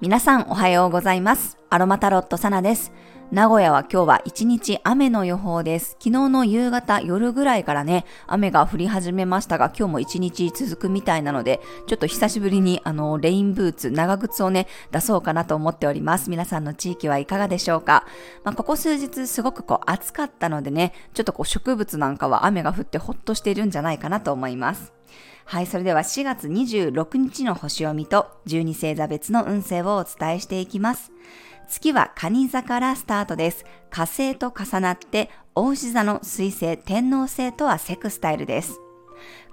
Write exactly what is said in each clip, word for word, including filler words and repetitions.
皆さんおはようございます。アロマタロットサナです。名古屋は今日は一日雨の予報です。昨日の夕方夜ぐらいからね、雨が降り始めましたが、今日も一日続くみたいなので、ちょっと久しぶりにあのレインブーツ、長靴をね出そうかなと思っております。皆さんの地域はいかがでしょうか。まあ、ここ数日すごくこう暑かったのでね、ちょっとこう植物なんかは雨が降ってほっとしているんじゃないかなと思います。はい、それではしがつにじゅうろくにちの星読みとじゅうに星座別の運勢をお伝えしていきます。月は蟹座からスタートです。火星と重なって、牡牛座の水星、天王星とはセクスタイルです。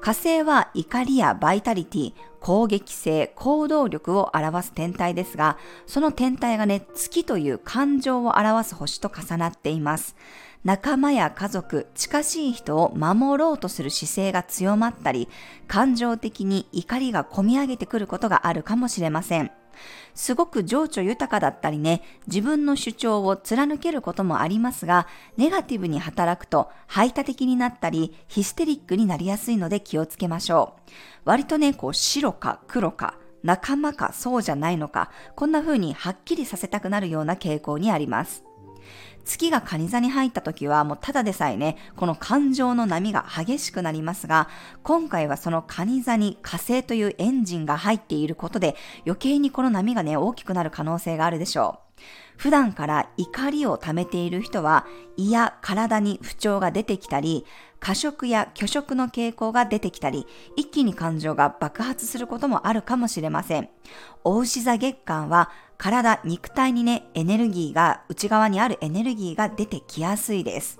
火星は怒りやバイタリティ、攻撃性、行動力を表す天体ですが、その天体がね、月という感情を表す星と重なっています。仲間や家族、近しい人を守ろうとする姿勢が強まったり、感情的に怒りがこみ上げてくることがあるかもしれません。すごく情緒豊かだったりね、自分の主張を貫けることもありますが、ネガティブに働くと排他的になったりヒステリックになりやすいので気をつけましょう。割とね、こう白か黒か仲間かそうじゃないのか、こんな風にはっきりさせたくなるような傾向にあります。月が蟹座に入った時はもうただでさえね、この感情の波が激しくなりますが、今回はその蟹座に火星というエンジンが入っていることで、余計にこの波がね大きくなる可能性があるでしょう。普段から怒りを溜めている人は胃や体に不調が出てきたり、過食や拒食の傾向が出てきたり、一気に感情が爆発することもあるかもしれません。おうし座月間は体、肉体にねエネルギーが、内側にあるエネルギーが出てきやすいです。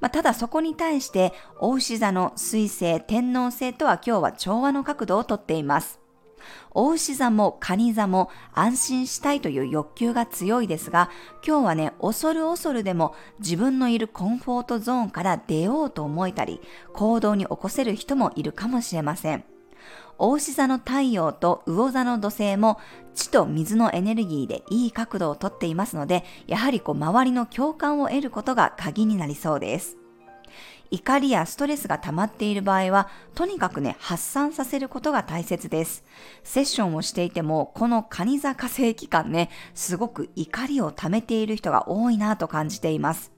まあ、ただそこに対しておうし座の水星、天王星とは今日は調和の角度をとっています。牡牛座も蟹座も安心したいという欲求が強いですが、今日はね、恐る恐るでも自分のいるコンフォートゾーンから出ようと思えたり、行動に起こせる人もいるかもしれません。牡牛座の太陽と魚座の土星も地と水のエネルギーでいい角度をとっていますので、やはりこう周りの共感を得ることが鍵になりそうです。怒りやストレスが溜まっている場合は、とにかくね、発散させることが大切です。セッションをしていても、この蟹座火星期間ね、すごく怒りを溜めている人が多いなぁと感じています。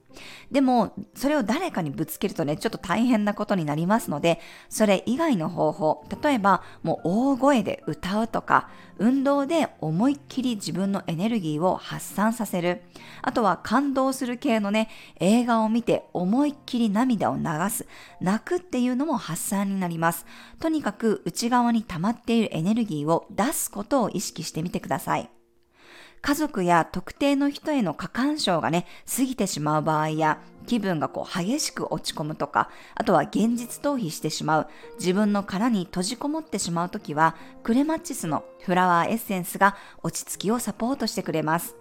でも、それを誰かにぶつけるとね、ちょっと大変なことになりますので、それ以外の方法、例えば、もう大声で歌うとか、運動で思いっきり自分のエネルギーを発散させる。あとは感動する系のね、映画を見て思いっきり涙を流す。泣くっていうのも発散になります。とにかく内側に溜まっているエネルギーを出すことを意識してみてください。家族や特定の人への過干渉がね、過ぎてしまう場合や、気分がこう激しく落ち込むとか、あとは現実逃避してしまう、自分の殻に閉じこもってしまうときは、クレマチスのフラワーエッセンスが落ち着きをサポートしてくれます。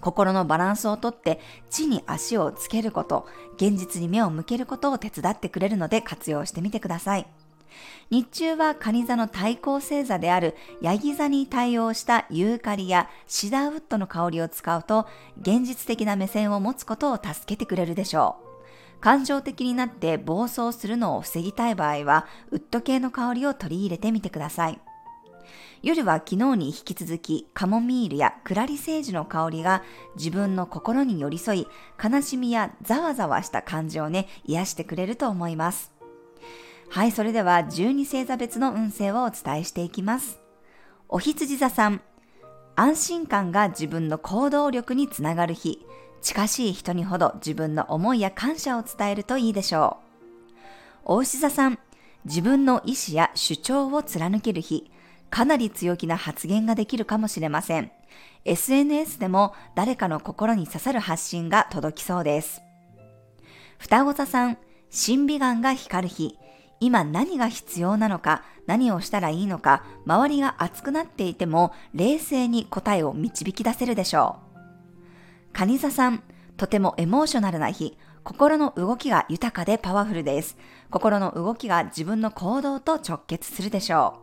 心のバランスをとって、地に足をつけること、現実に目を向けることを手伝ってくれるので活用してみてください。日中は蟹座の対抗星座であるヤギ座に対応したユーカリやシダーウッドの香りを使うと、現実的な目線を持つことを助けてくれるでしょう。感情的になって暴走するのを防ぎたい場合は、ウッド系の香りを取り入れてみてください。夜は昨日に引き続きカモミールやクラリセージの香りが自分の心に寄り添い、悲しみやざわざわした感情をね、癒してくれると思います。はい、それではじゅうに星座別の運勢をお伝えしていきます。お羊座さん、安心感が自分の行動力につながる日。近しい人にほど自分の思いや感謝を伝えるといいでしょう。お牛座さん、自分の意思や主張を貫ける日。かなり強気な発言ができるかもしれません。 エスエヌエス でも誰かの心に刺さる発信が届きそうです。双子座さん、審美眼が光る日。今何が必要なのか、何をしたらいいのか、周りが熱くなっていても冷静に答えを導き出せるでしょう。蟹座さん、とてもエモーショナルな日。心の動きが豊かでパワフルです。心の動きが自分の行動と直結するでしょ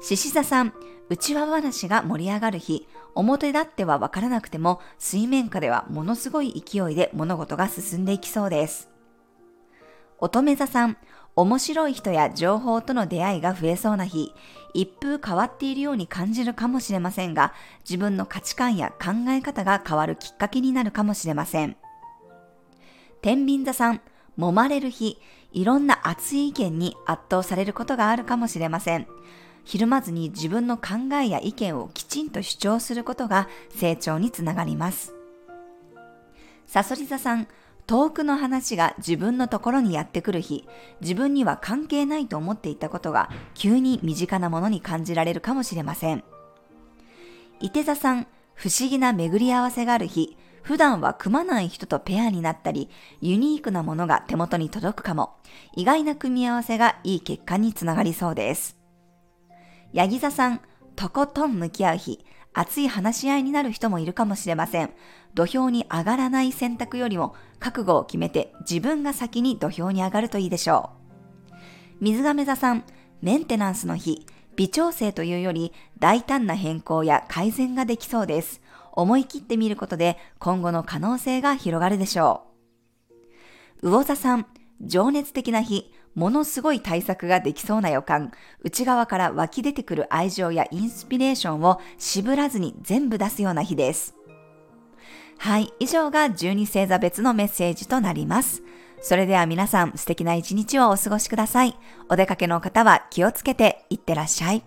う。獅子座さん、内輪話が盛り上がる日。表立っては分からなくても、水面下ではものすごい勢いで物事が進んでいきそうです。乙女座さん、面白い人や情報との出会いが増えそうな日、一風変わっているように感じるかもしれませんが、自分の価値観や考え方が変わるきっかけになるかもしれません。天秤座さん、揉まれる日、いろんな熱い意見に圧倒されることがあるかもしれません。ひるまずに自分の考えや意見をきちんと主張することが成長につながります。蠍座さん、遠くの話が自分のところにやってくる日、自分には関係ないと思っていたことが急に身近なものに感じられるかもしれません。いて座さん、不思議な巡り合わせがある日、普段は組まない人とペアになったり、ユニークなものが手元に届くかも。意外な組み合わせがいい結果につながりそうです。ヤギ座さん、とことん向き合う日、熱い話し合いになる人もいるかもしれません。土俵に上がらない選択よりも覚悟を決めて自分が先に土俵に上がるといいでしょう。水亀座さん、メンテナンスの日、微調整というより大胆な変更や改善ができそうです。思い切ってみることで今後の可能性が広がるでしょう。魚座さん、情熱的な日、ものすごい対策ができそうな予感、内側から湧き出てくる愛情やインスピレーションを渋らずに全部出すような日です。はい、以上がじゅうに星座別のメッセージとなります。それでは皆さん、素敵な一日をお過ごしください。お出かけの方は気をつけていってらっしゃい。